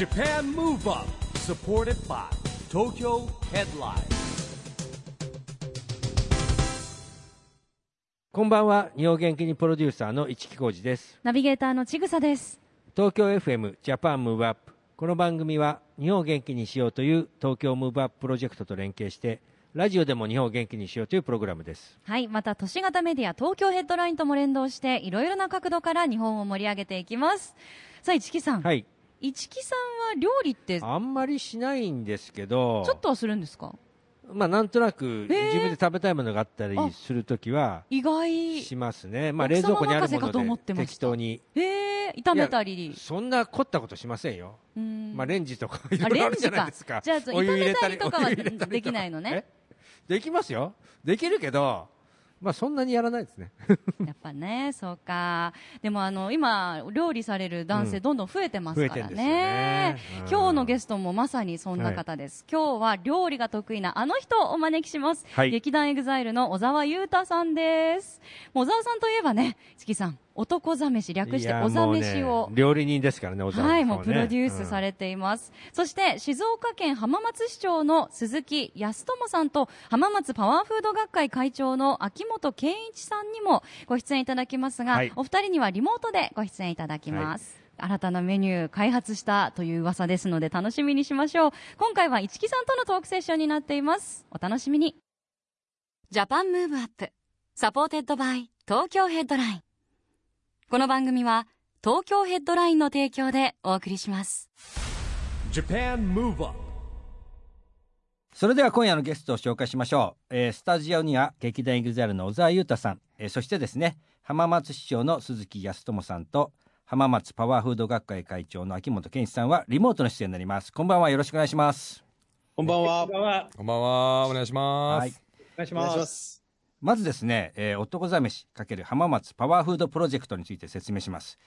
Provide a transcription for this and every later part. Japan Move Up, supported by Tokyo Headline. こんばんは、日本元気にプロデューサーの市木浩司です。ナビゲーターのちぐさです。東京 FM Japan Move Up。この番組は日本を元気にしようという東京ムーブアッププロジェクトと連携してラジオでも日本を元気にしようというプログラムです。はい、また都市型メディア東京ヘッドラインとも連動していろいろな角度から日本を盛り上げていきます。さあ市木さん、はい、市木さんは料理ってあんまりしないんですけど、ちょっとはするんですか？まあ、なんとなく自分で食べたいものがあったりするときは意外しますね。まあ、冷蔵庫にあるもので適当に炒めたり、そんな凝ったことしませんよ。うん、まあ、レンジとかいろいろあるじゃないですか。じゃあお湯入れたりとかはできないのね。できますよ、できるけど、まあ、そんなにやらないですね。やっぱね、そうか。でも今料理される男性、どんどん増えてますからね。今日のゲストもまさにそんな方です、はい、今日は料理が得意なあの人をお招きします、はい、劇団エグザイルの小澤優太さんです。もう小澤さんといえばね、月さん男ざめし、略しておざめしを、ね、料理人ですからね、おざめしを、ね、はい、もうプロデュースされています、そして静岡県浜松市長の鈴木康友さんと浜松パワーフード学会会長の秋元健一さんにもご出演いただきますが、はい、お二人にはリモートでご出演いただきます、はい、新たなメニュー開発したという噂ですので楽しみにしましょう。今回は市木さんとのトークセッションになっています。お楽しみに。ジャパンムーブアップサポーテッドバイ東京ヘッドライン。この番組は東京ヘッドラインの提供でお送りします。 Japan Move Up。 それでは今夜のゲストを紹介しましょう。スタジオには劇団EXILEの小澤優太さん、そしてですね、浜松市長の鈴木康友さんと浜松パワーフード学会会長の秋元健一さんはリモートの出演になります。こんばんは、よろしくお願いします。こんばんは。こんばんは、お願いします、はい、お願いします。まずですね、男ざめし×浜松パワーフードプロジェクトについて説明します。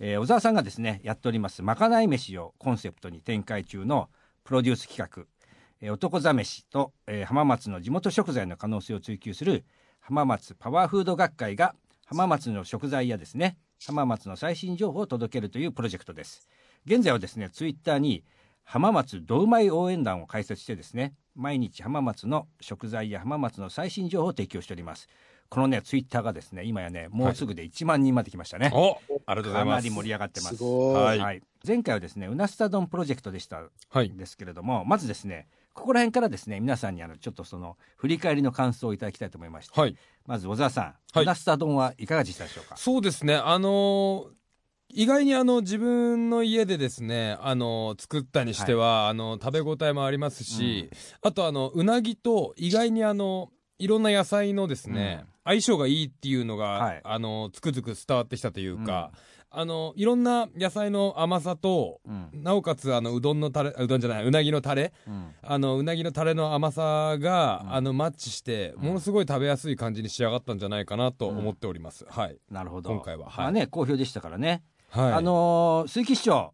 小澤さんがですねやっておりますまかない飯をコンセプトに展開中のプロデュース企画、男ざめしと、浜松の地元食材の可能性を追求する浜松パワーフード学会が浜松の食材やですね浜松の最新情報を届けるというプロジェクトです。現在はですねツイッターに浜松どうまい応援団を開設してですね毎日浜松の食材や浜松の最新情報を提供しております。このねツイッターがですね今やねもうすぐで1万人まで来ましたね、はい、お、ありがとうございます。かなり盛り上がってます。すごい、はい、前回はですねうなすた丼プロジェクトでしたんですけれども、はい、まずですねここら辺からですね皆さんにちょっとその振り返りの感想をいただきたいと思いまして、はい、まず小澤さん、はい、うなすた丼はいかがでしたでしょうか？そうですね、意外に自分の家でですね作ったにしては、はい、食べ応えもありますし、うん、あとうなぎと意外にいろんな野菜のですね、うん、相性がいいっていうのが、はい、つくづく伝わってきたというか、うん、いろんな野菜の甘さと、うん、なおかつうなぎのタレ、うん、うなぎのタレの甘さが、うん、マッチしてものすごい食べやすい感じに仕上がったんじゃないかなと思っております、うん、はい、なるほど。今回は、はい、まあね、好評でしたからね。はい、鈴木市長、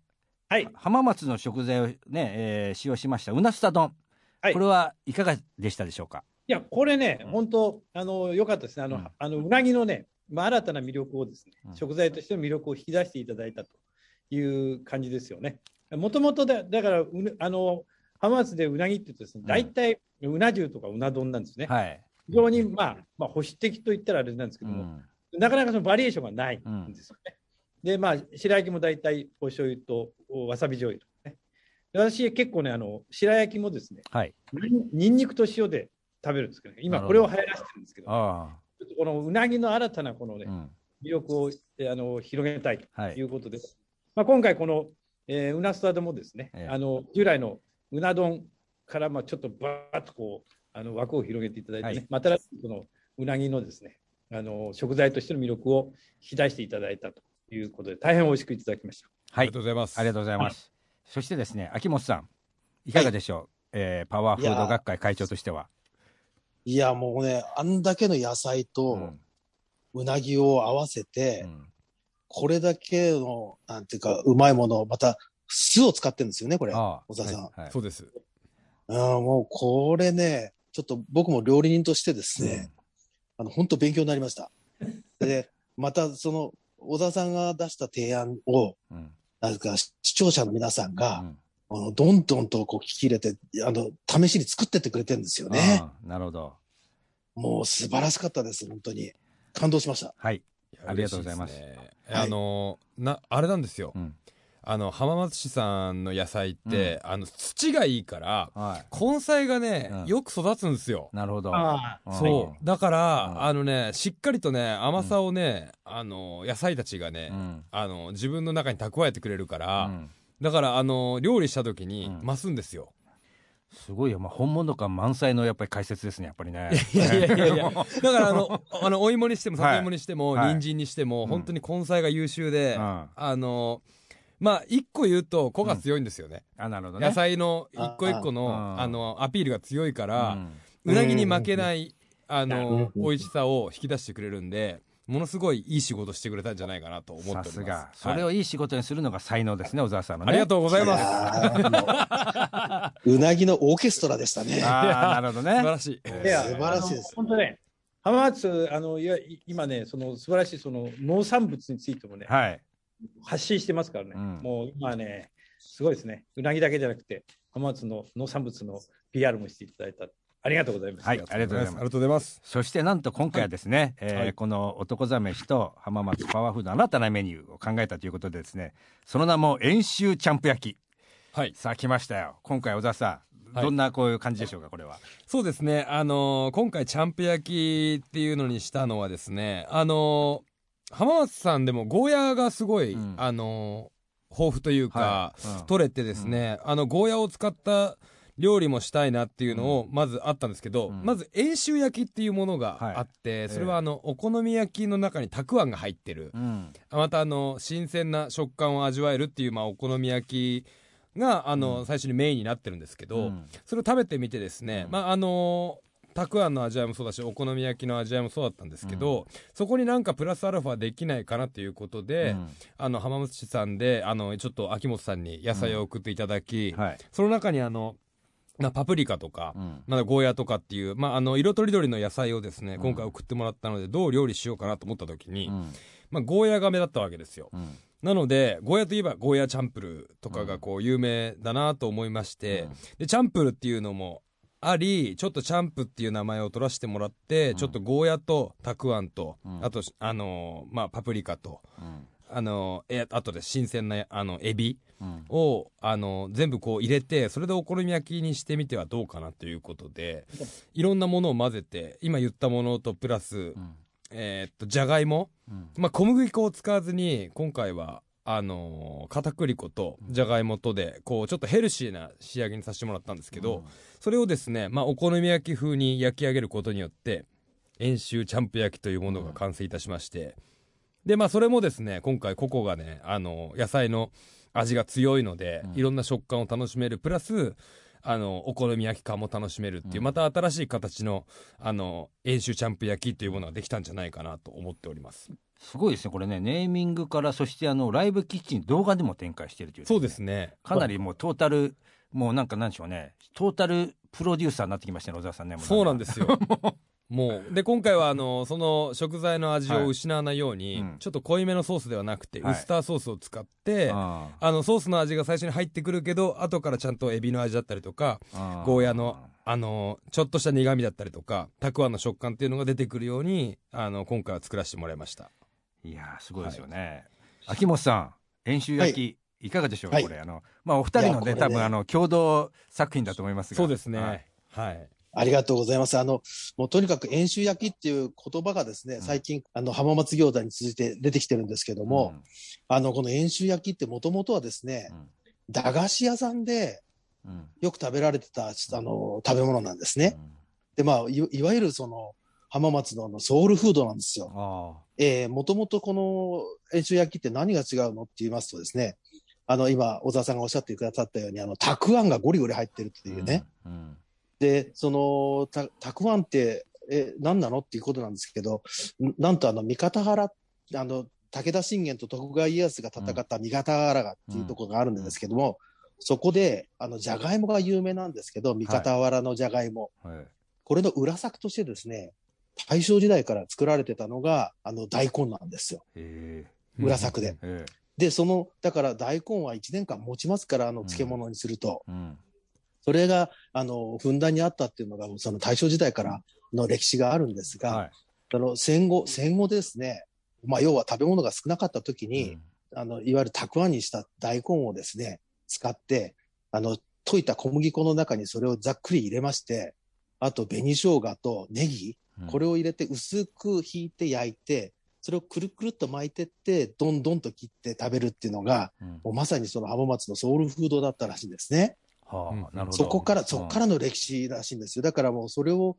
はい、浜松の食材をね、使用しましたうなすた丼、はい、これはいかがでしたでしょうか？いや、これね、うん、本当良かったですね。うん、うなぎのね、まあ、新たな魅力をですね、うん、食材としての魅力を引き出していただいたという感じですよね。もともとだから浜松でうなぎって言うとですね、うん、大体うな重とかうな丼なんですね、はい、非常に、まあ、保守的といったらあれなんですけども、うん、なかなかそのバリエーションがないんですよね、うん。でまあ、白焼きも大体お醤油とわさび醤油とかね。私結構ね白焼きもですね、はい、にんにくと塩で食べるんですけど、ね、今これを流行らせてるんですけど、あ、ちょっとこのうなぎの新たなこのね、うん、魅力を広げたいということで、はい、まあ、今回この、うなすた丼もですね、従来のうな丼からちょっとバーッとこう枠を広げていただいてね、はい、またこのうなぎのですね食材としての魅力を引き出していただいたということで大変美味しくいただきました。はい、ありがとうございます。ありがとうございます。そしてですね、秋元さんいかがでしょう、はい、パワーフード学会会長としては。いや、もうね、あんだけの野菜とうなぎを合わせて、うん、これだけのなんていうかうまいものを、また酢を使ってるんですよねこれ。小澤さん、はいはい。そうです。もうこれね、ちょっと僕も料理人としてですね、うん、本当勉強になりました。で、またその小澤さんが出した提案を、うん、なんか視聴者の皆さんが、うん、どんどんとこう聞き入れて、試しに作ってってくれてるんですよね。なるほど。もう素晴らしかったです。本当に感動しました。はい。ありがとうございます。いや、嬉しいですね。あれなんですよ。うん、浜松市さんの野菜って、うん、土がいいから、はい、根菜がね、うん、よく育つんですよ。なるほど。そう。だから、しっかりとね、甘さをね、野菜たちがね、うん、自分の中に蓄えてくれるから、うん、だから、料理した時に増すんですよ。うん、すごいよ、まあ、本物感満載のやっぱり解説ですね、やっぱりね。いやいやいやいやだからお芋にしても里芋にしても、はい、人参にしても、はい、本当に根菜が優秀で、うん、まあ一個言うと個が強いんですよね。うん、なるほどね。野菜の一個一個のアピールが強いから、うん、うなぎに負けない、美味しさを引き出してくれるんで、ものすごいいい仕事してくれたんじゃないかなと思っております。さすが、はい、それをいい仕事にするのが才能ですね、小沢さんのね。ありがとうございます。うなぎのオーケストラでしたね。なるほどね。素晴らしい、素晴らしいです。本当ね、浜松今ね、その素晴らしいその農産物についてもね、はい、発信してますからね、うん、もう今ねすごいですね。うなぎだけじゃなくて浜松の農産物の PR もしていただいた。ありがとうございます。はい、ありがとうございます。そしてなんと今回はですね、はい、この男ザメシと浜松パワーフードの新たなメニューを考えたということでですね、その名も遠州チャンプ焼き。はい。さあ来ましたよ。今回小沢さん、どんなこういう感じでしょうか、はい、これは。そうですね。今回チャンプ焼きっていうのにしたのはですね、浜松さんでもゴーヤーがすごい、うん、豊富というか、はい、取れてですね、うん、ゴーヤーを使った料理もしたいなっていうのをまずあったんですけど、うん、まず遠州焼きっていうものがあって、はい、それはお好み焼きの中にたくあんが入ってる、うん、また新鮮な食感を味わえるっていう、まあ、お好み焼きがうん、最初にメインになってるんですけど、うん、それを食べてみてですね、うん、まあたくあんの味わいもそうだし、お好み焼きの味わいもそうだったんですけど、うん、そこになんかプラスアルファできないかなということで、うん、浜松市さんでちょっと秋元さんに野菜を送っていただき、うん、はい、その中にパプリカとか、うん、まだゴーヤーとかっていう、まあ、色とりどりの野菜をですね、うん、今回送ってもらったので、どう料理しようかなと思った時に、うん、まあ、ゴーヤーが目立ったわけですよ。うん、なので、ゴーヤーといえばゴーヤーチャンプルーとかがこう有名だなと思いまして、うん、で、チャンプルーっていうのもあり、ちょっとチャンプっていう名前を取らせてもらって、うん、ちょっとゴーヤーとたくあんと、うん、あと、まあ、パプリカと、うん、あとで新鮮なエビを、うん、全部こう入れて、それでお好み焼きにしてみてはどうかなということで、いろんなものを混ぜて、今言ったものとプラス、うん、じゃがいも、うん、まあ、小麦粉を使わずに今回は片栗粉とじゃがいもとでこうちょっとヘルシーな仕上げにさせてもらったんですけど、うん、それをですね、まあ、お好み焼き風に焼き上げることによって遠州チャンプ焼きというものが完成いたしまして、うん、で、まあ、それもですね、今回ここがね、野菜の味が強いので、うん、いろんな食感を楽しめるプラスお好み焼き感も楽しめるっていう、うん、また新しい形の遠州チャンプ焼きというものができたんじゃないかなと思っております。すごいですね、これね、ネーミングから、そしてライブキッチン動画でも展開しているという、ね、そうですね、かなりもうトータル、もうなんかなんでしょうね、トータルプロデューサーになってきましたね、小沢さんね。もうそうなんですよ。もうで、今回はその食材の味を失わないように、はい、うん、ちょっと濃いめのソースではなくて、はい、ウスターソースを使ってソースの味が最初に入ってくるけど、後からちゃんとエビの味だったりとか、ゴーヤのちょっとした苦味だったりとか、たくあんの食感っていうのが出てくるように今回は作らせてもらいました。いやー、すごいですよね、はい、秋元さん、遠州焼き、はい、いかがでしょうか、はい、これまあ、お二人の ね、多分共同作品だと思いますが。そうですね、はい、はい、ありがとうございます。もうとにかく遠州焼きっていう言葉がですね、最近、浜松餃子に続いて出てきてるんですけども、うん、この遠州焼きってもともとはですね、うん、駄菓子屋さんでよく食べられてた、食べ物なんですね。うん、で、まあ、いわゆるその、浜松のソウルフードなんですよ。もともとこの遠州焼きって何が違うのって言いますとですね、今、小沢さんがおっしゃってくださったように、たくあんがゴリゴリ入ってるっていうね、うんうん、で、たくあんって、何なのっていうことなんですけど、なんと三方原、武田信玄と徳川家康が戦った三方原がっていうところがあるんですけども、うん、そこで、じゃがいもが有名なんですけど、三方原のじゃがいも。はい、これの裏作としてですね、大正時代から作られてたのが、大根なんですよ。裏作で。で、その、だから大根は1年間持ちますから、漬物にすると。うんうん、それが、ふんだんにあったっていうのが、その大正時代からの歴史があるんですが、はい、戦後ですね、まあ、要は食べ物が少なかった時に、うん、いわゆるたくあんにした大根をですね、使って、溶いた小麦粉の中にそれをざっくり入れまして、あと紅生姜とネギ、これを入れて薄くひいて焼いて、それをくるくるっと巻いてって、どんどんと切って食べるっていうのが、もうまさにその浜松のソウルフードだったらしいんですね。はあ、なるほど。そこからの歴史らしいんですよ。だからもうそれを、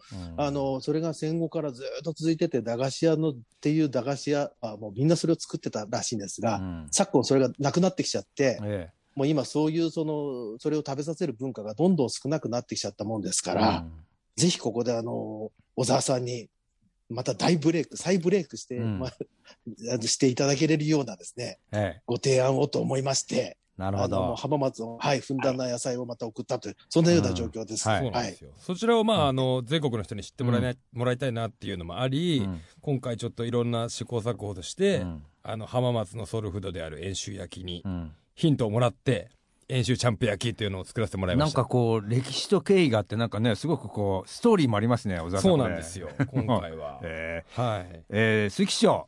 それが戦後からずっと続いてて、駄菓子屋のっていう駄菓子屋はもうみんなそれを作ってたらしいんですが、昨今それがなくなってきちゃって、もう今そういうそれを食べさせる文化がどんどん少なくなってきちゃったもんですから、ぜひここで小沢さんにまた再ブレイクして、していただけれるようなですね、ご提案をと思いまして、なるほど。浜松を、ふんだんな野菜をまた送ったという、そんなような状況です。そちらを、全国の人に知ってもらいたいなっていうのもあり、今回ちょっといろんな試行錯誤として、浜松のソウルフードである遠州焼きにヒントをもらって、遠州チャンプ焼きっていうのを作らせてもらいました。なんかこう、歴史と経緯があって、なんかね、すごくこう、ストーリーもありますね、小沢さん、ね。そうなんですよ、今回は。鈴木市長、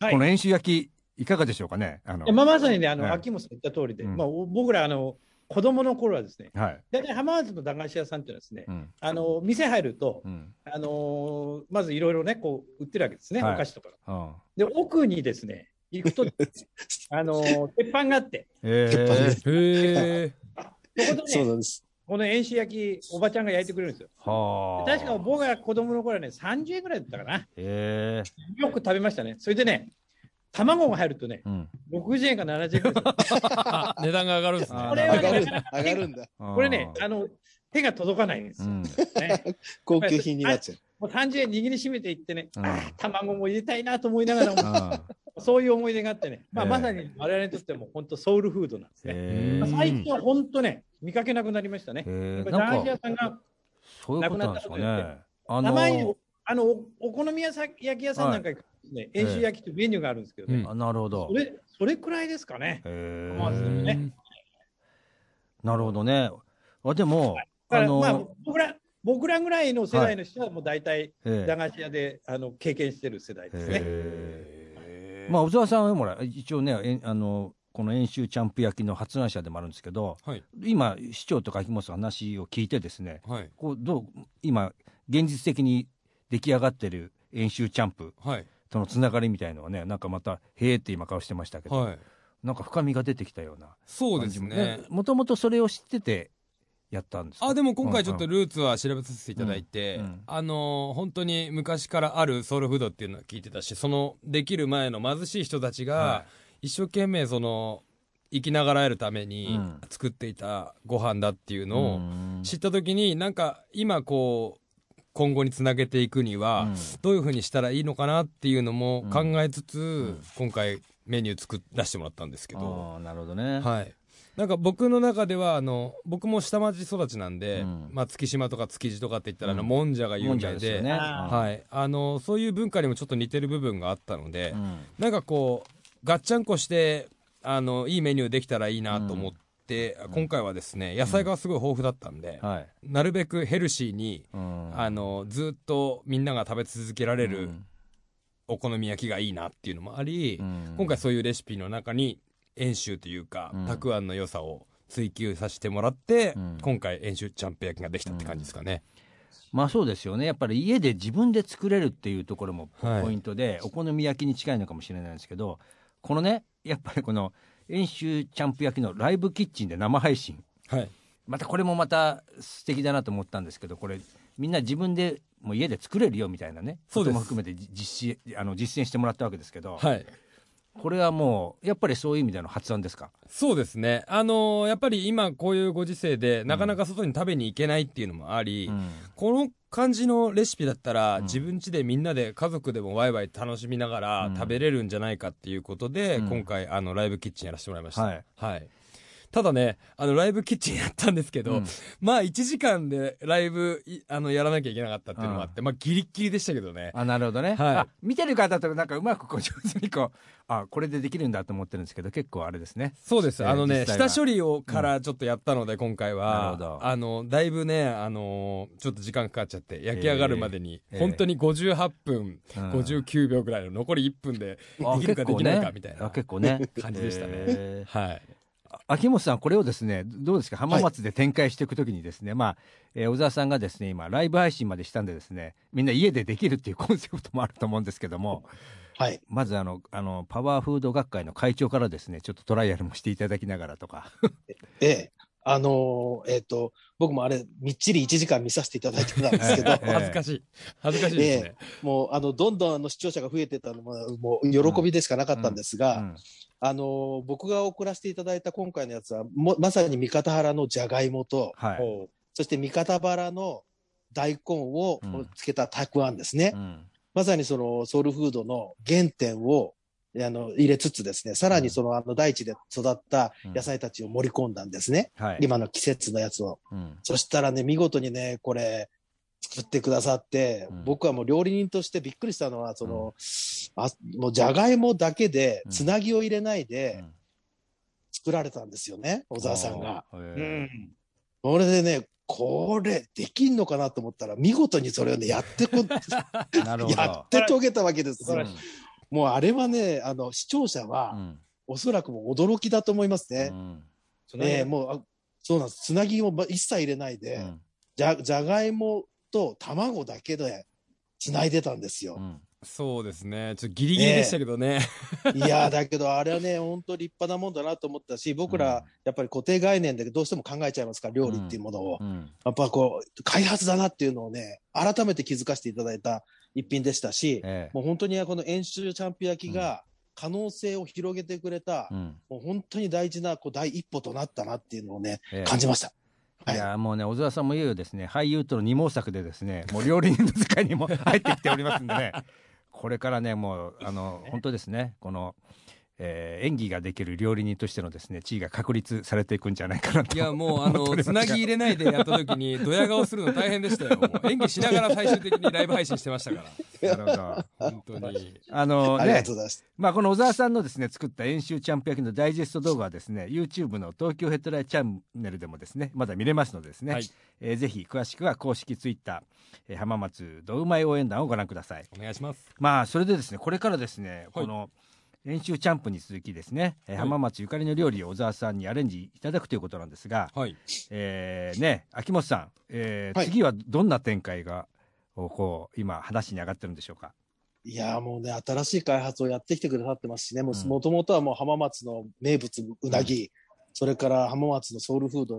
この遠州焼き、いかがでしょうかね。まさにね、秋元さん言った通りで、僕ら子供の頃はですね、大体浜松の駄菓子屋さんっていうのはですね、店入ると、まずいろいろね、こう売ってるわけですね、お菓子とかが。で、奥にですね、行くと、鉄板があって、そこでね、この遠州焼き、おばちゃんが焼いてくれるんですよ。確か僕が子供の頃はね、30円ぐらいだったかな。よく食べましたね。それでね、卵が入るとね、60円か70円くらい。値段が上がるんですね。これね、手が届かないんですよ。高級品になっちゃう。もう30円握りしめていってね、卵も入れたいなと思いながら、そういう思い出があってね、まさに我々にとっても本当ソウルフードなんですね。最近は本当ね、見かけなくなりましたね。駄菓子屋さんがなくなったことによって。名前にお好み焼き屋さんなんかね、遠州焼きというメニューがあるんですけどね、なるほど。それくらいですかね。なるほどね。でも、僕らぐらいの世代の人はもう大体駄菓子屋で経験してる世代ですね。小沢さんはもら一応ね、この遠州チャンプ焼きの発案者でもあるんですけど、今市長とか秋元さんの話を聞いてですね、今現実的に出来上がってる遠州チャンプとのつながりみたいのはね、なんかまたへーって今顔してましたけど、なんか深みが出てきたような。そうですね。もともとそれを知っててやったんですか。でも今回ちょっとルーツは調べさせていただいて、本当に昔からあるソウルフードっていうのは聞いてたし、そのできる前の貧しい人たちが一生懸命その生きながらえるために作っていたご飯だっていうのを知った時に、なんか今こう今後につなげていくにはどういうふうにしたらいいのかなっていうのも考えつつ、今回メニュー出してもらったんですけど。なるほどね。なんか僕の中では僕も下町育ちなんで、月島とか築地とかって言ったらもんじゃが有名で、そういう文化にもちょっと似てる部分があったので、なんかこうガッチャンコしていいメニューできたらいいなと思って、今回はですね、野菜がすごい豊富だったんで、なるべくヘルシーにずっとみんなが食べ続けられるお好み焼きがいいなっていうのもあり、今回そういうレシピの中に遠州というかたくあんの良さを追求させてもらって、今回遠州チャンプ焼きができたって感じですかね。まあそうですよね。やっぱり家で自分で作れるっていうところもポイントで、お好み焼きに近いのかもしれないんですけど、このね、やっぱりこの遠州チャンプ焼きのライブキッチンで生配信、またこれもまた素敵だなと思ったんですけど、これみんな自分でもう家で作れるよみたいなね、そういうことも含めて実践してもらったわけですけど、これはもうやっぱりそういう意味での発案ですか。そうですね。やっぱり今こういうご時世でなかなか外に食べに行けないっていうのもあり、この感じのレシピだったら自分家でみんなで家族でもワイワイ楽しみながら食べれるんじゃないかっていうことで、今回ライブキッチンやらせてもらいました。ただね、ライブキッチンやったんですけど、うん、まあ1時間でライブやらなきゃいけなかったっていうのもあって、まあギリッギリでしたけどね。あ、なるほどね、はい、あ、見てる方となんかうまくこう上手にこう、あ、これでできるんだと思ってるんですけど、結構あれですね。そうです、下処理をからちょっとやったので、今回は、うん、なるほど、だいぶね、ちょっと時間かかっちゃって焼き上がるまでに、本当に58分、59秒ぐらいの残り1分でできるかできないかみたいな感じでしたね、はい。秋元さん、これをですね、どうですか、浜松で展開していくときにですね、はい、まあ、小沢さんがですね今ライブ配信までしたんでですね、みんな家でできるっていうコンセプトもあると思うんですけども、はい、まずパワーフード学会の会長からですねちょっとトライアルもしていただきながらとかで、僕もあれみっちり1時間見させていただいてたんですけど恥ずかしいですね、もうどんどん視聴者が増えてたのも喜びでしかなかったんですが、うんうんうん、僕が送らせていただいた今回のやつはまさに三方原のじゃがいもと、はい、そして三方原の大根をつけたたくあんですね、うんうん、まさにそのソウルフードの原点を入れつつですね、さらにその大地で育った野菜たちを盛り込んだんですね、うん、はい、今の季節のやつを、うん、そしたらね、見事にねこれ作ってくださって、うん、僕はもう料理人としてびっくりしたのはその、うん、もうじゃがいもだけでつなぎを入れないで作られたんですよね、小沢さんが、うん、それでねこれできんのかなと思ったら見事にそれをねやって遂げたわけです。もうあれはね、視聴者は、うん、おそらくも驚きだと思いますね。もうそうなんです。つなぎを一切入れないで、うん、じゃがいもと卵だけでつないでたんですよ。うん、そうですね。ちょっとギリギリでしたけどね。いやだけどあれはね本当立派なもんだなと思ったし、僕らやっぱり固定概念でどうしても考えちゃいますから料理っていうものを、うんうん、やっぱこう開発だなっていうのをね改めて気づかせていただいた一品でしたし、もう本当にこの遠州ちゃんぴ焼きが可能性を広げてくれた、うん、もう本当に大事な第一歩となったなっていうのをね、感じました。いや、はい、もうね小沢さんもいよいよですね俳優との二毛作でですねもう料理人の世界にも入ってきておりますんでねこれからねもう本当ですねこの演技ができる料理人としてのですね地位が確立されていくんじゃないかなと。いやもうつなぎ入れないでやった時にドヤ顔するの大変でしたよ。もう演技しながら最終的にライブ配信してましたからなるほど本当にね、まあこの小沢さんのですね作った遠州ちゃんぴ焼きのダイジェスト動画はですね YouTube の東京ヘッドラインチャンネルでもですねまだ見れますのでですね、はい、ぜひ詳しくは公式ツイッター、浜松どうまい応援団をご覧ください。お願いします。まあそれでですねこれからですね、はい、この遠州チャンプに続きですね、浜松ゆかりの料理を小沢さんにアレンジいただくということなんですが、はい、ね、秋元さん、はい、次はどんな展開がこう今話に上がってるんでしょうか。いやもうね新しい開発をやってきてくださってますしね、もともとはもう浜松の名物うなぎ、うん、それから浜松のソウルフード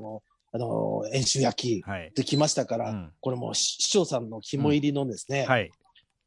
の遠州焼きできましたから、はい、うん、これもう市長さんの肝入りのですね、うん、はい、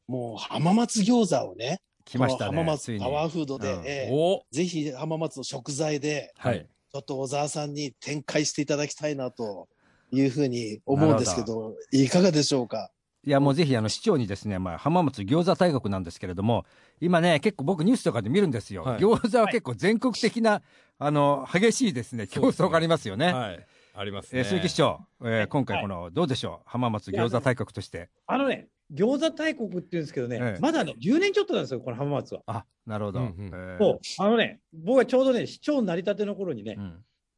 もう浜松餃子をね来ましたね、浜松パワーフードで、うん、ぜひ浜松の食材で、はい、ちょっと小沢さんに展開していただきたいなというふうに思うんですけどいかがでしょうか。いやもうぜひ市長にですね、まあ、浜松餃子大国なんですけれども今ね結構僕ニュースとかで見るんですよ、はい、餃子は結構全国的な、はい、激しいですね競争がありますよね、はい、ありますね。鈴木市長、今回はい、どうでしょう浜松餃子大国として。ね餃子大国って言うんですけどね、まだ10年ちょっとなんですよこの浜松は。あ、なるほど、うんうん、そうね僕はちょうどね市長になりたての頃にね、うん、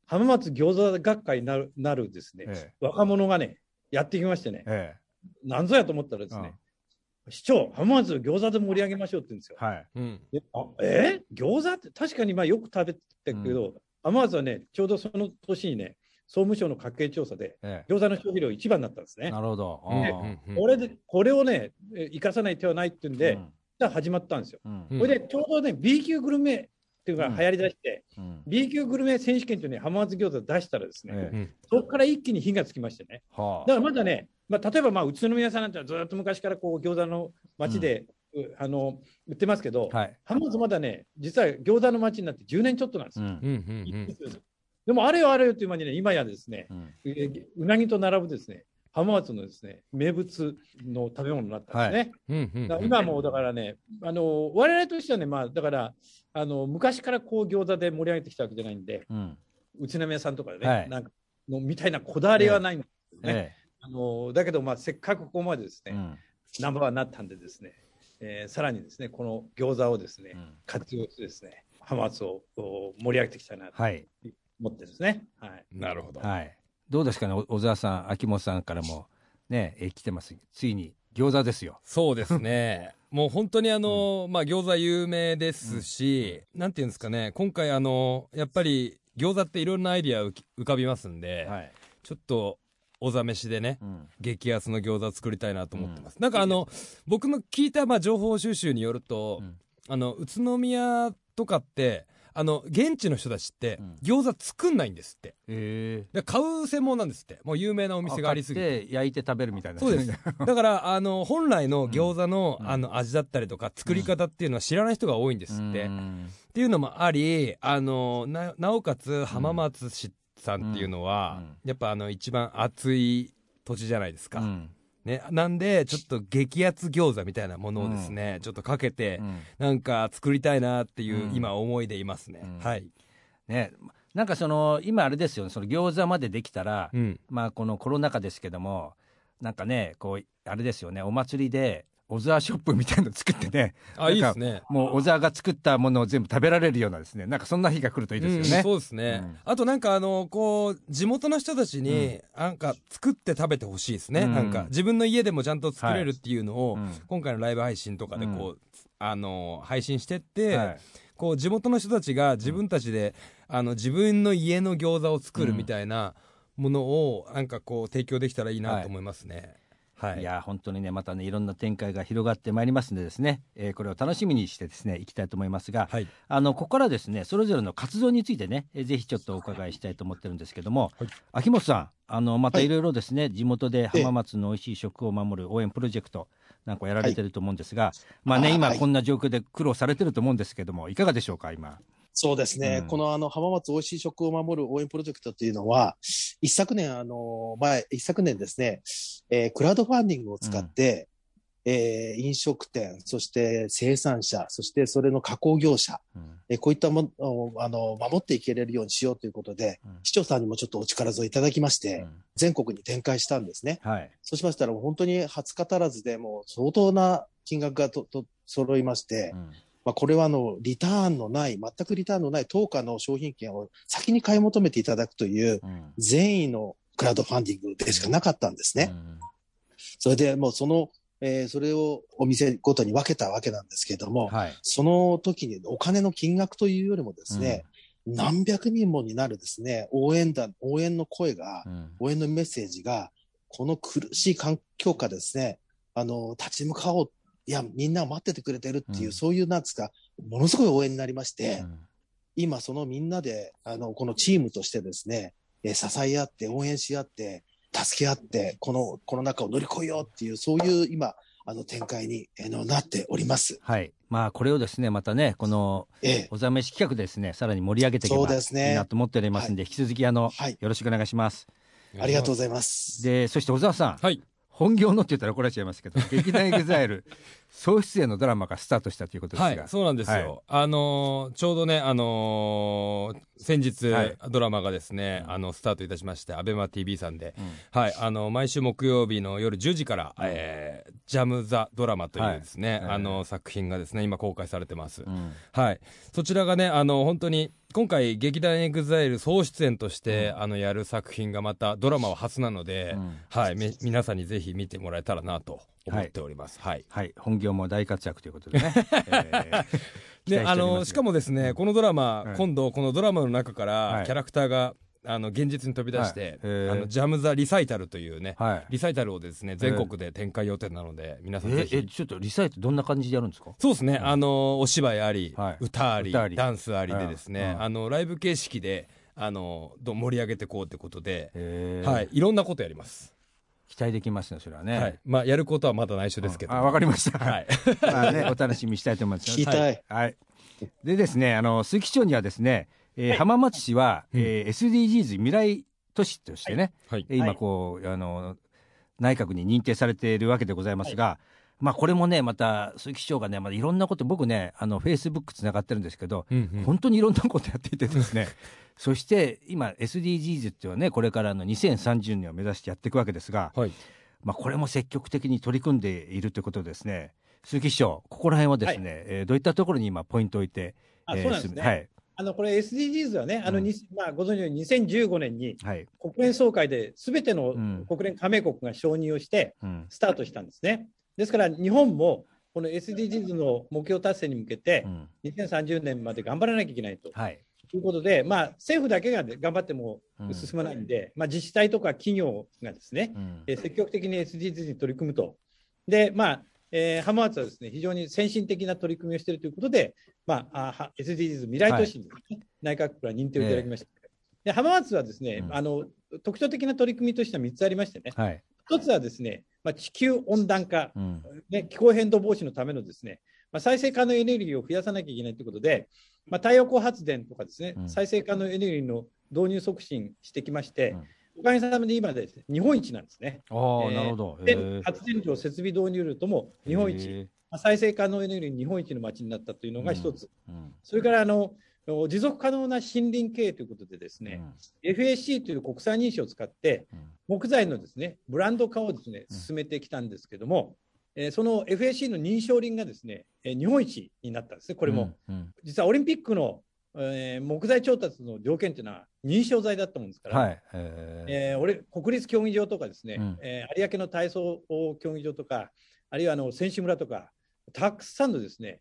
浜松餃子学会になるですね、若者がねやってきましてね、なんぞやと思ったらですね、市長浜松餃子で盛り上げましょうって言うんですよ、はい、うん、餃子って確かにまあよく食べてたけど、うん、浜松はねちょうどその年にね総務省の家計調査で、餃子の消費量1番だったんですね。なるほど。これをね生かさない手はないっていうんで、うん、始まったんですよ、うん、これでちょうどね B 級グルメっていうのが流行りだして、うん、B 級グルメ選手権というね浜松餃子出したらですね、うん、そこから一気に火がつきましてね、うん、だからまだね、まあ、例えばまあ宇都宮さんなんてずっと昔からこう餃子の街で、うん、売ってますけど、はい、浜松まだね実は餃子の街になって10年ちょっとなんですよ、うんうんうんうん、でもあれよあれよという間にね今やですね、うなぎと並ぶですね浜松のですね名物の食べ物になったんですね、はい、うんうん、だ今もだからね我々としてはねまあだから昔からこう餃子で盛り上げてきたわけじゃないんで、うん、宇都宮さんとかでね、はい、なんかのみたいなこだわりはないんですよね。だけど、まあ、せっかくここまでですね、うん、ナンバーワンになったんでですね、さらにですねこの餃子をですね、うん、活用してですね浜松を盛り上げていきたいなと思ってですね、はいはい、なるほど、はい、どうですかね小沢さん秋元さんからもね来てます。ついに餃子ですよ。そうですねもう本当にまあ、餃子有名ですし、うん、なんていうんですかね今回やっぱり餃子っていろんなアイディア浮かびますんで、はい、ちょっとおざめしでね、うん、激安の餃子を作りたいなと思ってます、うん、なんか僕の聞いたまあ情報収集によると、うん、宇都宮とかって現地の人たちって餃子作んないんですって、で買う専門なんですって。もう有名なお店がありすぎて焼いて食べるみたいな。そうですだから本来の餃子の、うん、味だったりとか作り方っていうのは知らない人が多いんですって、うん、っていうのもありなおかつ浜松市さんっていうのは、うん、やっぱ一番暑い土地じゃないですか、うんね、なんでちょっと激アツ餃子みたいなものをですね、うん、ちょっとかけて、うん、なんか作りたいなっていう、うん、今思いでいますね、うん、はいね。なんか今あれですよねその餃子までできたら、うん、まあこのコロナ禍ですけどもなんかねこうあれですよねお祭りで小沢ショップみたいなの作ってねあいいですね。もう小沢が作ったものを全部食べられるようなですねなんかそんな日が来るといいですよね、うん、そうですね、うん、あとなんかこう地元の人たちになんか作って食べてほしいですね、うん、なんか自分の家でもちゃんと作れるっていうのを、はい、今回のライブ配信とかでこう、うん、配信してって、はい、こう地元の人たちが自分たちで自分の家の餃子を作るみたいなものをなんかこう提供できたらいいなと思いますね、はいはい、いや本当にねまたねいろんな展開が広がってまいりますのでですね、これを楽しみにしてですねいきたいと思いますが、はい、ここからですねそれぞれの活動についてね、ぜひちょっとお伺いしたいと思ってるんですけども、はい、秋元さんまたいろいろですね、はい、地元で浜松のおいしい食を守る応援プロジェクトなんかやられてると思うんですが、はい、まあね今こんな状況で苦労されてると思うんですけどもいかがでしょうか今。そうですね、うん、この浜松おいしい食を守る応援プロジェクトというのは一昨年ですね、クラウドファンディングを使って、うん飲食店そして生産者そしてそれの加工業者、うんこういったものを守っていけれるようにしようということで、うん、市長さんにもちょっとお力添えいただきまして、うん、全国に展開したんですね、はい、そうしましたら本当に20日足らずでもう相当な金額が揃いまして、うんまあ、これは全くリターンのない当家の商品券を先に買い求めていただくという善意のクラウドファンディングでしかなかったんですね。それでもうそれをお店ごとに分けたわけなんですけども、はい、その時にお金の金額というよりもですね、うん、何百人もになるですね、応援の声が、応援のメッセージが、この苦しい環境下ですね、立ち向かおう。いやみんな待っててくれてるっていう、うん、そういうなんですかものすごい応援になりまして、うん、今そのみんなでこのチームとしてですね、支え合って応援し合って助け合ってこの中を乗り越えようっていうそういう今展開になっております。はい。まあこれをですねまたねこのおざめし企画ですねさらに盛り上げていけばいいなと思っておりますんで、はい、引き続きはい、よろしくお願いします。ありがとうございます。でそして小沢さん。はい。本業のって言ったら怒られちゃいますけど劇団EXILE 総出演のドラマがスタートしたということですが、はい、そうなんですよ、はい、ちょうどね先日、はい、ドラマがですねスタートいたしまして ABEMATV さんで、うん、はい毎週木曜日の夜10時から、うんジャム・ザ・ドラマというですね、はい、作品がですね今公開されてます、うん、はいそちらがね本当に今回劇団EXILE総出演として、うん、やる作品がまたドラマは初なので、うん、はい皆さんにぜひ見てもらえたらなと思っております。はい、はいはい、本業も大活躍ということでねでしかもですねこのドラマ、うん、今度このドラマの中からキャラクターが、はい現実に飛び出して、はい、ジャム・ザ・リサイタルというね、はい、リサイタルをですね全国で展開予定なので皆さんぜひちょっとリサイタルどんな感じでやるんですか。そうですね、はい、お芝居あり、はい、歌ありダンスありでですね、はい、ライブ形式で盛り上げていこうってことで、はい、いろんなことやります。期待できますねそれはね、はいまあ、やることはまだ内緒ですけど、うん、わかりました、はいまあね、お楽しみにしたいと思います。聞きたい、はいはい、でですね鈴木市長にはですね浜松市は、うんSDGs 未来都市としてね、はい、今こう内閣に認定されているわけでございますが、はい、まあこれもねまた鈴木市長がねまだいろんなこと僕ねフェイスブックつながってるんですけど、うんうん、本当にいろんなことやっていてですねそして今 SDGs っていうのはねこれからの2030年を目指してやっていくわけですが、はい、まあこれも積極的に取り組んでいるということですね。鈴木市長ここら辺はですね、はいどういったところに今ポイントを置いてそうなんですね、はいこれ SDGs はねまあ、ご存知のように2015年に国連総会で全ての国連加盟国が承認をしてスタートしたんですね。ですから日本もこの SDGs の目標達成に向けて2030年まで頑張らなきゃいけないということで、まあ、政府だけが頑張っても進まないんで、まあ、自治体とか企業がですね、積極的に SDGs に取り組むと。で、まあ浜松はですね非常に先進的な取り組みをしているということで、まあ、SDGs 未来都市に、ねはい、内閣府から認定をいただきました、で浜松はですね、うん、特徴的な取り組みとしては3つありましてね、はい、1つはですね、まあ、地球温暖化、うんね、気候変動防止のためのですね、まあ、再生可能エネルギーを増やさなきゃいけないということで、まあ、太陽光発電とかですね、うん、再生可能エネルギーの導入促進してきまして、うんおかげさまで今です、ね、日本一なんですね。なるほど。発電所設備導入量とも日本一、再生可能エネルギー日本一の町になったというのが一つ、うんうん、それから持続可能な森林経営ということでですね、うん、FAC という国際認証を使って木材のですねブランド化をですね進めてきたんですけども、その FAC の認証林がですね日本一になったんですね。これも、うんうん、実はオリンピックの木材調達の条件というのは認証材だったもんですから、はい国立競技場とかですね、うん有明の体操競技場とかあるいは選手村とかたくさんのですね、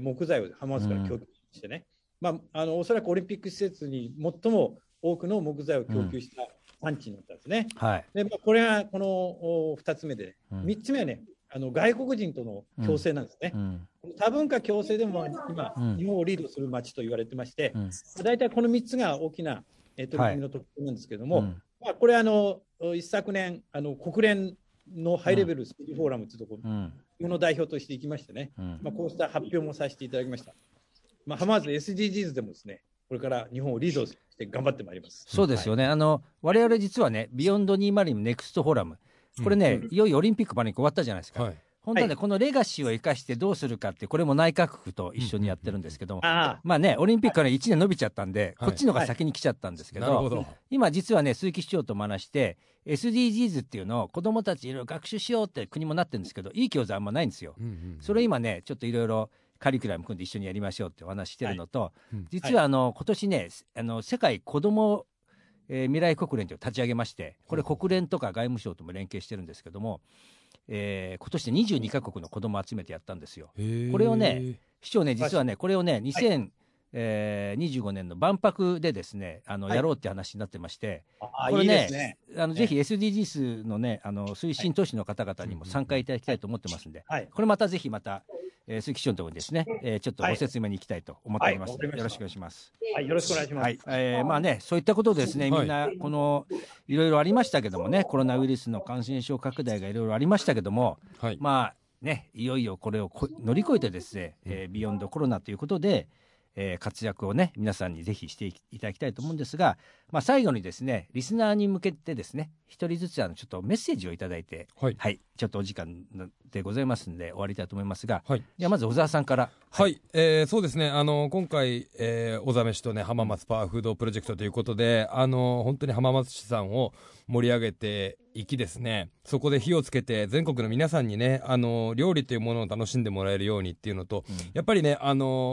木材を浜松から供給してね、うんまあ、おそらくオリンピック施設に最も多くの木材を供給した産地になったんですね、うんはいでまあ、これがこの2つ目で、ねうん、3つ目はね外国人との共生なんですね、うんうん、多文化共生でも今、うん、日本をリードする街と言われてまして、うん、だいたいこの3つが大きな取り組みの特徴なんですけども、はいうんまあ、これ一昨年国連のハイレベルスピリフォーラムというところ、うん、日本の代表として行きましてね、うんまあ、こうした発表もさせていただきました、まあ、浜松 SDGs でもですねこれから日本をリードして頑張ってまいります。そうですよね、はい、我々実はね Beyond20 ネクストフォーラムこれね、うん、いよいよオリンピックパニック終わったじゃないですか、はい、本当はねこのレガシーを生かしてどうするかってこれも内閣府と一緒にやってるんですけども、うんうんうん、まあねオリンピックから1年延びちゃったんで、はい、こっちのが先に来ちゃったんですけど、はい、なるほど。今実はね鈴木市長とも話して SDGs っていうのを子どもたちいろいろ学習しようって国もなってるんですけどいい教材あんまないんですよ、うんうんうん、それ今ねちょっといろいろカリキュラム組んで一緒にやりましょうってお話してるのと、はいうん、実は今年ね世界子ども未来国連というのを立ち上げましてこれ国連とか外務省とも連携してるんですけども、今年で22カ国の子どもを集めてやったんですよ。これをね市長ね実はねこれをね2025年の万博でですねやろうって話になってまして、はい、これ いいですね、ぜひ SDGs のね推進都市の方々にも参加いただきたいと思ってますんで、はい、これまたぜひまた鈴木市長のところにですね、ちょっとご説明に行きたいと思っておりますので、はいはい、よろしくお願いします、はい、よろしくお願いします、はいまあね、そういったことですねみんなこのいろいろありましたけどもねコロナウイルスの感染症拡大がいろいろありましたけども、はいまあね、いよいよこれを乗り越えてですね、ビヨンドコロナということで、活躍をね皆さんにぜひしていただきたいと思うんですが、まあ、最後にですねリスナーに向けてですね一人ずつちょっとメッセージをいただいて、はいはい、ちょっとお時間でございますので終わりたいと思いますが、はい、ではまず小沢さんから、はいはいそうですね今回、小沢飯と、ね、浜松パワーフードプロジェクトということで本当に浜松市さんを盛り上げていきですねそこで火をつけて全国の皆さんにね料理というものを楽しんでもらえるようにっていうのと、うん、やっぱりね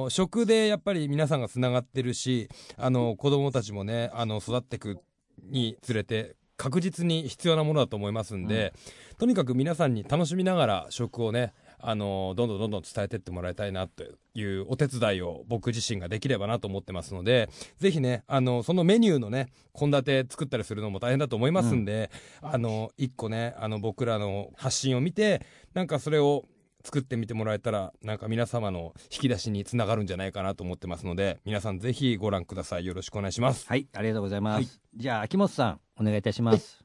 食でやっぱり皆さんがつながってるし子どもたちもね育っていくにつれて確実に必要なものだと思いますんで、うん、とにかく皆さんに楽しみながら食をねどんどん伝えてってもらいたいなというお手伝いを僕自身ができればなと思ってますのでぜひねそのメニューのね献立作ったりするのも大変だと思いますんで、うん、一個ね僕らの発信を見てなんかそれを作ってみてもらえたらなんか皆様の引き出しにつながるんじゃないかなと思ってますので皆さんぜひご覧ください。よろしくお願いします。はい、ありがとうございます、はい、じゃあ秋元さんお願いいたします。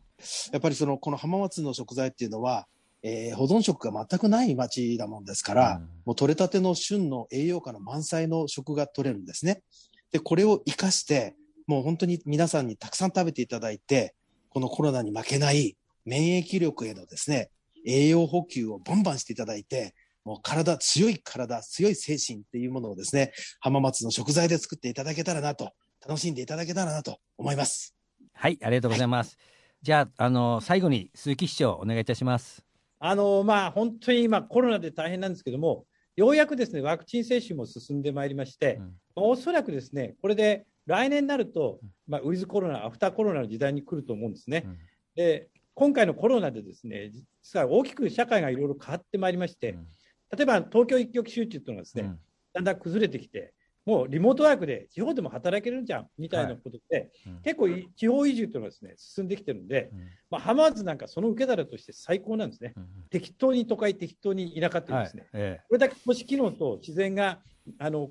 やっぱりこの浜松の食材っていうのは保存食が全くない町だもんですから、うん、もう取れたての旬の栄養価の満載の食が取れるんですね。で、これを生かして、もう本当に皆さんにたくさん食べていただいて、このコロナに負けない免疫力へのですね、栄養補給をバンバンしていただいて、もう体、強い精神っていうものをですね、浜松の食材で作っていただけたらなと、楽しんでいただけたらなと思います。はい、ありがとうございます。はい、じゃあ、最後に鈴木市長お願いいたします。本当に今コロナで大変なんですけども、ようやくですね、ワクチン接種も進んでまいりまして、おそらくですね、これで来年になると、ウィズコロナ、アフターコロナの時代に来ると思うんですね。で、今回のコロナでですね、実は大きく社会がいろいろ変わってまいりまして、例えば東京一極集中というのはですね、だんだん崩れてきて、もうリモートワークで地方でも働けるんじゃんみたいなことで、結構地方移住というのはですね、進んできてるんで、浜松なんかその受け皿として最高なんですね。適当に都会、適当に田舎っていうですね、これだけ都市機能と自然が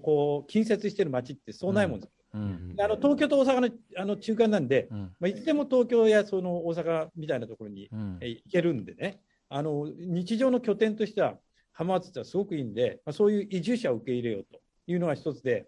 こう近接している街ってそうないもんです。東京と大阪の、中間なんで、いつでも東京やその大阪みたいなところに、行けるんでね、日常の拠点としては浜松ってはすごくいいんで、そういう移住者を受け入れようというのが一つで、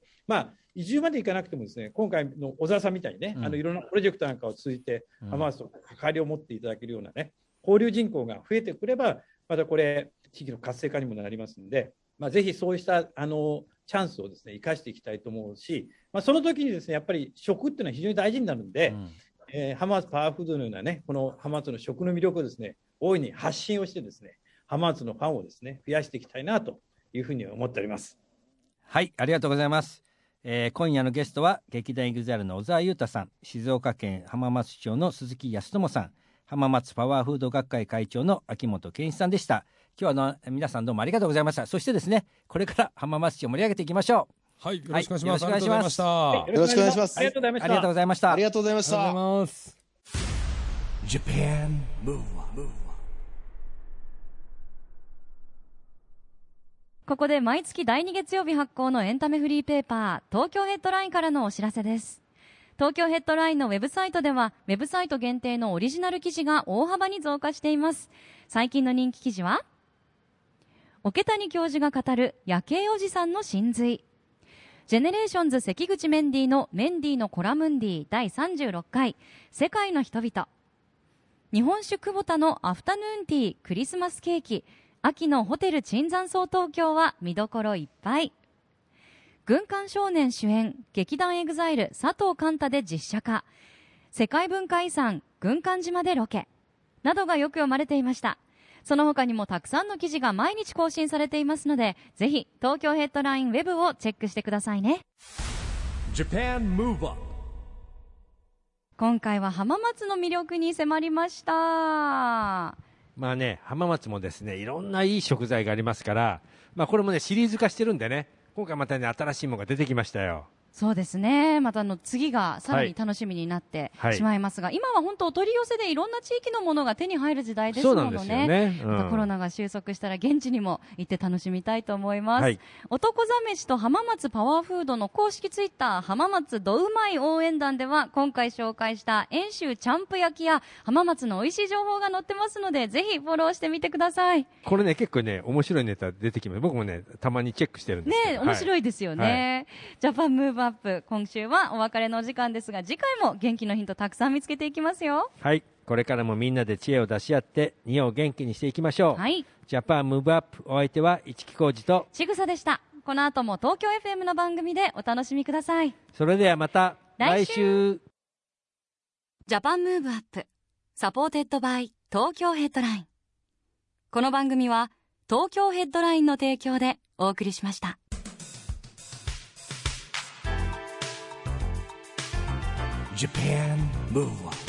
移住まで行かなくてもですね、今回の小沢さんみたいにね、いろんなプロジェクトなんかを通じて浜松と関わりを持っていただけるようなね、交流人口が増えてくれば、またこれ地域の活性化にもなりますんで、ぜひそうしたチャンスをですね、生かしていきたいと思うし、その時にですね、やっぱり食っていうのは非常に大事になるんで、浜松パワーフードのようなね、この浜松の食の魅力をですね、大いに発信をしてですね、浜松のファンをですね、増やしていきたいなというふうに思っております。はい、ありがとうございます。今夜のゲストは劇団EXILEの小澤優太さん、静岡県浜松町の鈴木康友さん、浜松パワーフード学会会長の秋元健一さんでした。今日は皆さんどうもありがとうございました。そしてですね、これから浜松市を盛り上げていきましょう。はい、よろしくお願いします。はい、よろしくお願いします。はい、よろしくお願いします。ありがとうございました。ありがとうございました。ありがとうございました。Japan Move Up。ここで毎月第2月曜日発行のエンタメフリーペーパー、東京ヘッドラインからのお知らせです。東京ヘッドラインのウェブサイトでは、ウェブサイト限定のオリジナル記事が大幅に増加しています。最近の人気記事は、桶谷教授が語る夜景おじさんの真髄。ジェネレーションズ関口メンディーのメンディーのコラムンディ第36回世界の人々。日本酒久保田のアフタヌーンティークリスマスケーキ。秋のホテル椿山荘東京は見どころいっぱい。軍艦少年主演劇団EXILE佐藤寛太で実写化。世界文化遺産軍艦島でロケ。などがよく読まれていました。その他にもたくさんの記事が毎日更新されていますので、ぜひ東京ヘッドラインウェブをチェックしてくださいね。Japan Move Up。今回は浜松の魅力に迫りました。浜松もですね、いろんないい食材がありますから、これもね、シリーズ化してるんでね、今回またね、新しいものが出てきましたよ。そうですね、また次がさらに楽しみになってしまいますが、今は本当お取り寄せでいろんな地域のものが手に入る時代ですのでね、またコロナが収束したら現地にも行って楽しみたいと思います、男座飯と浜松パワーフードの公式ツイッター浜松どうまい応援団では今回紹介した遠州チャンプ焼きや浜松の美味しい情報が載ってますので、ぜひフォローしてみてください。これね、結構ね、面白いネタ出てきます。僕もね、たまにチェックしてるんですけどね、面白いですよね、ジャパンムーブアップ、今週はお別れのお時間ですが、次回も元気のヒントたくさん見つけていきますよ。はい、これからもみんなで知恵を出し合って日本を元気にしていきましょう。はい、ジャパンムーブアップ、お相手は市木浩二とちぐさでした。この後も東京 FM の番組でお楽しみください。それではまた来週。ジャパンムーブアップサポーテッドバイ東京ヘッドライン。この番組は東京ヘッドラインの提供でお送りしました。Japan Move Up.